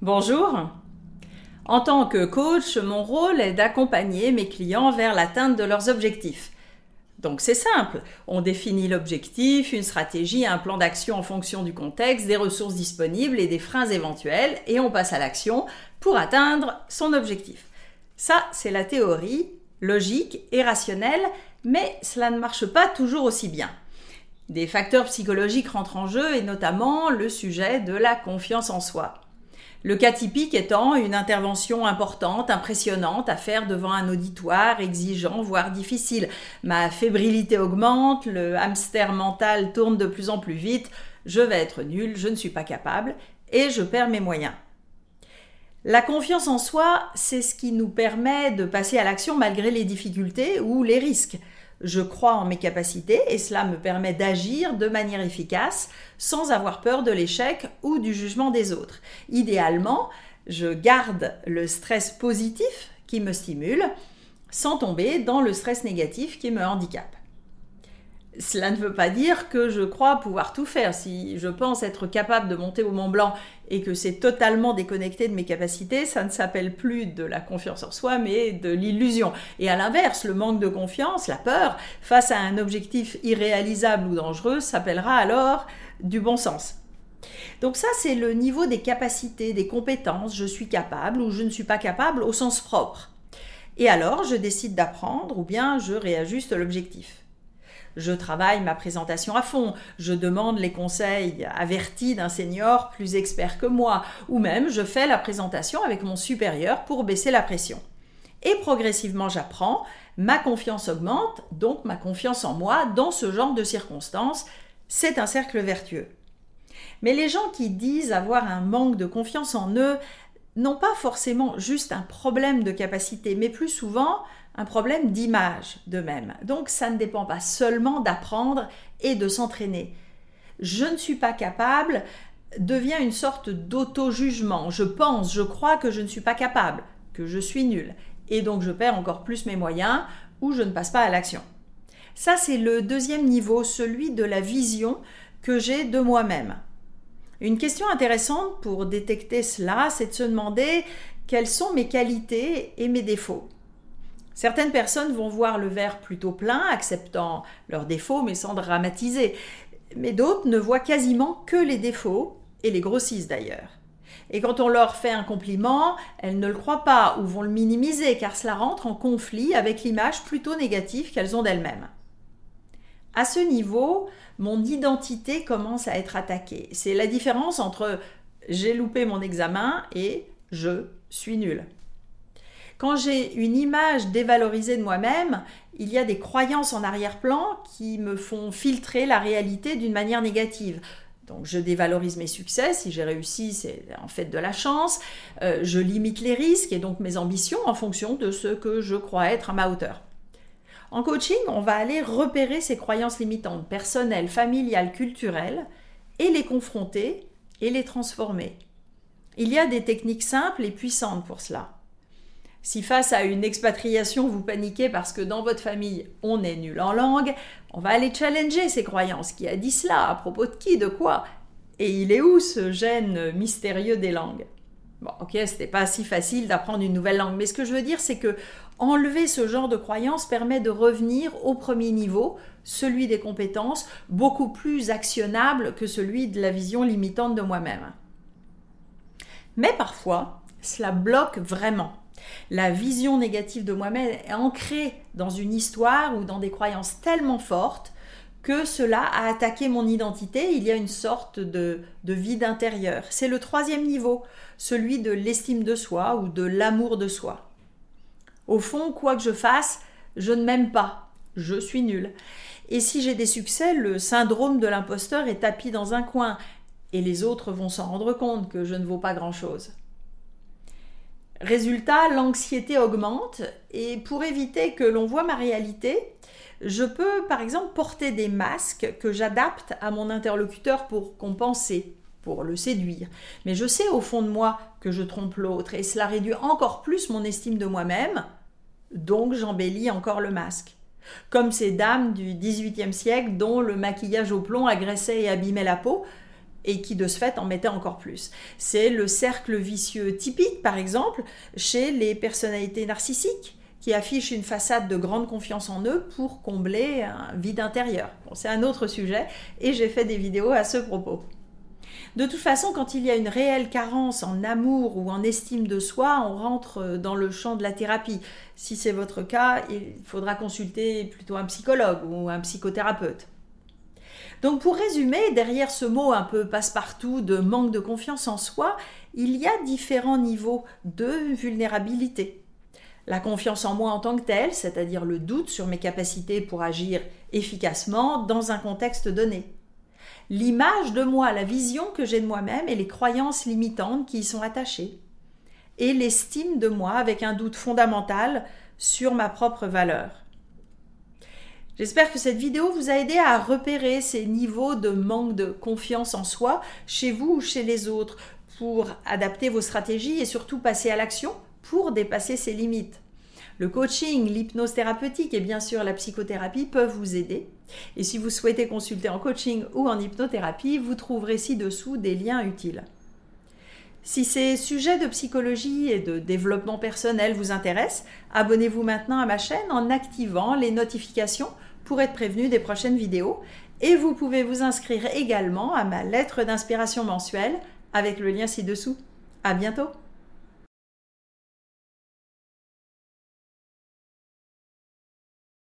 Bonjour. En tant que coach, mon rôle est d'accompagner mes clients vers l'atteinte de leurs objectifs. Donc c'est simple, on définit l'objectif, une stratégie, un plan d'action en fonction du contexte, des ressources disponibles et des freins éventuels, et on passe à l'action pour atteindre son objectif. Ça, c'est la théorie, logique et rationnelle, mais cela ne marche pas toujours aussi bien. Des facteurs psychologiques rentrent en jeu, et notamment le sujet de la confiance en soi. Le cas typique étant une intervention importante, impressionnante à faire devant un auditoire exigeant, voire difficile. Ma fébrilité augmente, le hamster mental tourne de plus en plus vite, je vais être nul, je ne suis pas capable et je perds mes moyens. La confiance en soi, c'est ce qui nous permet de passer à l'action malgré les difficultés ou les risques. Je crois en mes capacités et cela me permet d'agir de manière efficace sans avoir peur de l'échec ou du jugement des autres. Idéalement, je garde le stress positif qui me stimule sans tomber dans le stress négatif qui me handicape. Cela ne veut pas dire que je crois pouvoir tout faire. Si je pense être capable de monter au Mont Blanc et que c'est totalement déconnecté de mes capacités, ça ne s'appelle plus de la confiance en soi, mais de l'illusion. Et à l'inverse, le manque de confiance, la peur, face à un objectif irréalisable ou dangereux, s'appellera alors du bon sens. Donc ça, c'est le niveau des capacités, des compétences, je suis capable ou je ne suis pas capable au sens propre. Et alors, je décide d'apprendre ou bien je réajuste l'objectif. Je travaille ma présentation à fond, je demande les conseils avertis d'un senior plus expert que moi, ou même je fais la présentation avec mon supérieur pour baisser la pression. Et progressivement j'apprends, ma confiance augmente, donc ma confiance en moi dans ce genre de circonstances, c'est un cercle vertueux. Mais les gens qui disent avoir un manque de confiance en eux n'ont pas forcément juste un problème de capacité, mais plus souvent un problème d'image d'eux-mêmes. Donc ça ne dépend pas seulement d'apprendre et de s'entraîner. Je ne suis pas capable devient une sorte d'auto-jugement. Je pense, je crois que je ne suis pas capable, que je suis nulle. Et donc je perds encore plus mes moyens ou je ne passe pas à l'action. Ça, c'est le deuxième niveau, celui de la vision que j'ai de moi-même. Une question intéressante pour détecter cela, c'est de se demander quelles sont mes qualités et mes défauts. Certaines personnes vont voir le verre plutôt plein, acceptant leurs défauts mais sans dramatiser. Mais d'autres ne voient quasiment que les défauts et les grossissent d'ailleurs. Et quand on leur fait un compliment, elles ne le croient pas ou vont le minimiser car cela rentre en conflit avec l'image plutôt négative qu'elles ont d'elles-mêmes. À ce niveau, mon identité commence à être attaquée. C'est la différence entre « j'ai loupé mon examen » et « je suis nul ». Quand j'ai une image dévalorisée de moi-même, il y a des croyances en arrière-plan qui me font filtrer la réalité d'une manière négative. Donc je dévalorise mes succès, si j'ai réussi, c'est en fait de la chance. Je limite les risques et donc mes ambitions en fonction de ce que je crois être à ma hauteur. En coaching, on va aller repérer ces croyances limitantes, personnelles, familiales, culturelles, et les confronter et les transformer. Il y a des techniques simples et puissantes pour cela. Si face à une expatriation, vous paniquez parce que dans votre famille, on est nul en langue, on va aller challenger ces croyances. Qui a dit cela? À propos de qui? De quoi? Et il est où ce gène mystérieux des langues? Bon, ok, c'était pas si facile d'apprendre une nouvelle langue, mais ce que je veux dire, c'est que enlever ce genre de croyances permet de revenir au premier niveau, celui des compétences, beaucoup plus actionnable que celui de la vision limitante de moi-même. Mais parfois, cela bloque vraiment. La vision négative de moi-même est ancrée dans une histoire ou dans des croyances tellement fortes que cela a attaqué mon identité. Il y a une sorte de vide intérieur. C'est le troisième niveau, celui de l'estime de soi ou de l'amour de soi. Au fond, quoi que je fasse, je ne m'aime pas, je suis nulle. Et si j'ai des succès, le syndrome de l'imposteur est tapis dans un coin et les autres vont s'en rendre compte que je ne vaux pas grand-chose. Résultat, l'anxiété augmente et pour éviter que l'on voie ma réalité, je peux par exemple porter des masques que j'adapte à mon interlocuteur pour compenser, pour le séduire. Mais je sais au fond de moi que je trompe l'autre et cela réduit encore plus mon estime de moi-même, donc j'embellis encore le masque. Comme ces dames du XVIIIe siècle dont le maquillage au plomb agressait et abîmait la peau, et qui de ce fait en mettaient encore plus. C'est le cercle vicieux typique, par exemple, chez les personnalités narcissiques, qui affichent une façade de grande confiance en eux pour combler un vide intérieur. Bon, c'est un autre sujet, et j'ai fait des vidéos à ce propos. De toute façon, quand il y a une réelle carence en amour ou en estime de soi, on rentre dans le champ de la thérapie. Si c'est votre cas, il faudra consulter plutôt un psychologue ou un psychothérapeute. Donc pour résumer, derrière ce mot un peu passe-partout de manque de confiance en soi, il y a différents niveaux de vulnérabilité. La confiance en moi en tant que telle, c'est-à-dire le doute sur mes capacités pour agir efficacement dans un contexte donné. L'image de moi, la vision que j'ai de moi-même et les croyances limitantes qui y sont attachées. Et l'estime de moi avec un doute fondamental sur ma propre valeur. J'espère que cette vidéo vous a aidé à repérer ces niveaux de manque de confiance en soi, chez vous ou chez les autres, pour adapter vos stratégies et surtout passer à l'action pour dépasser ces limites. Le coaching, l'hypnose thérapeutique et bien sûr la psychothérapie peuvent vous aider. Et si vous souhaitez consulter en coaching ou en hypnothérapie, vous trouverez ci-dessous des liens utiles. Si ces sujets de psychologie et de développement personnel vous intéressent, abonnez-vous maintenant à ma chaîne en activant les notifications pour être prévenu des prochaines vidéos. Et vous pouvez vous inscrire également à ma lettre d'inspiration mensuelle avec le lien ci-dessous. À bientôt!